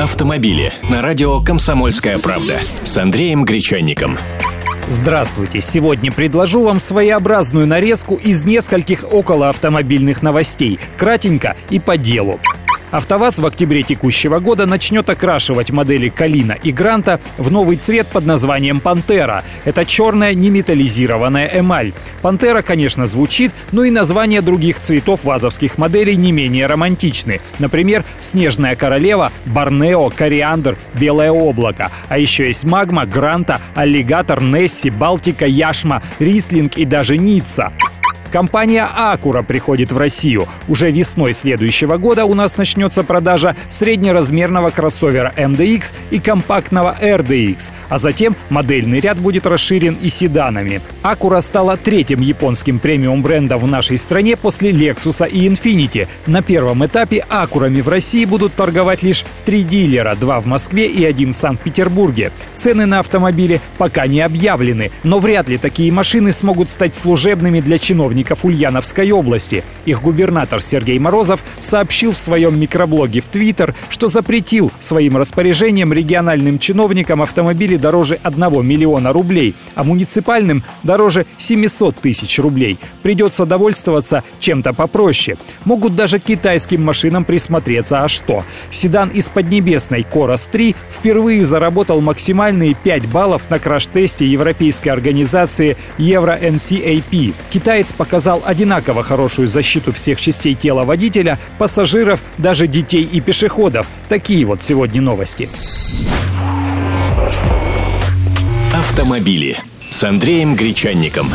автомобили» на радио «Комсомольская правда» с Андреем Гречанником. Здравствуйте! Сегодня предложу вам своеобразную нарезку из нескольких околоавтомобильных новостей, кратенько и по делу. АвтоВАЗ в октябре текущего года начнет окрашивать модели «Калина» и «Гранта» в новый цвет под названием «Пантера». Это черная неметаллизированная эмаль. «Пантера», конечно, звучит, но и названия других цветов вазовских моделей не менее романтичны. Например, «Снежная королева», «Борнео», «Кориандр», «Белое облако». А еще есть «Магма», «Гранта», «Аллигатор», «Несси», «Балтика», «Яшма», «Рислинг» и даже «Ницца». Компания «Акура» приходит в Россию. Уже весной следующего года у нас начнется продажа среднеразмерного кроссовера MDX и компактного RDX, а затем модельный ряд будет расширен и седанами. «Акура» стала третьим японским премиум-брендом в нашей стране после «Лексуса» и «Инфинити». На первом этапе «Акурами» в России будут торговать лишь 3 дилера, 2 в Москве и 1 в Санкт-Петербурге. Цены на автомобили пока не объявлены, но вряд ли такие машины смогут стать служебными для чиновников Ульяновской области. Их губернатор Сергей Морозов сообщил в своем микроблоге в Твиттер, что запретил своим распоряжением региональным чиновникам автомобили дороже 1 миллиона рублей, а муниципальным дороже 700 тысяч рублей. Придется довольствоваться чем-то попроще. Могут даже китайским машинам присмотреться, а что? Седан из Поднебесной Coros 3 впервые заработал максимальные 5 баллов на краш-тесте европейской организации Euro NCAP. Китаец показал одинаково хорошую защиту всех частей тела водителя, пассажиров, даже детей и пешеходов. Такие вот сегодня новости. Автомобили с Андреем Гречанником.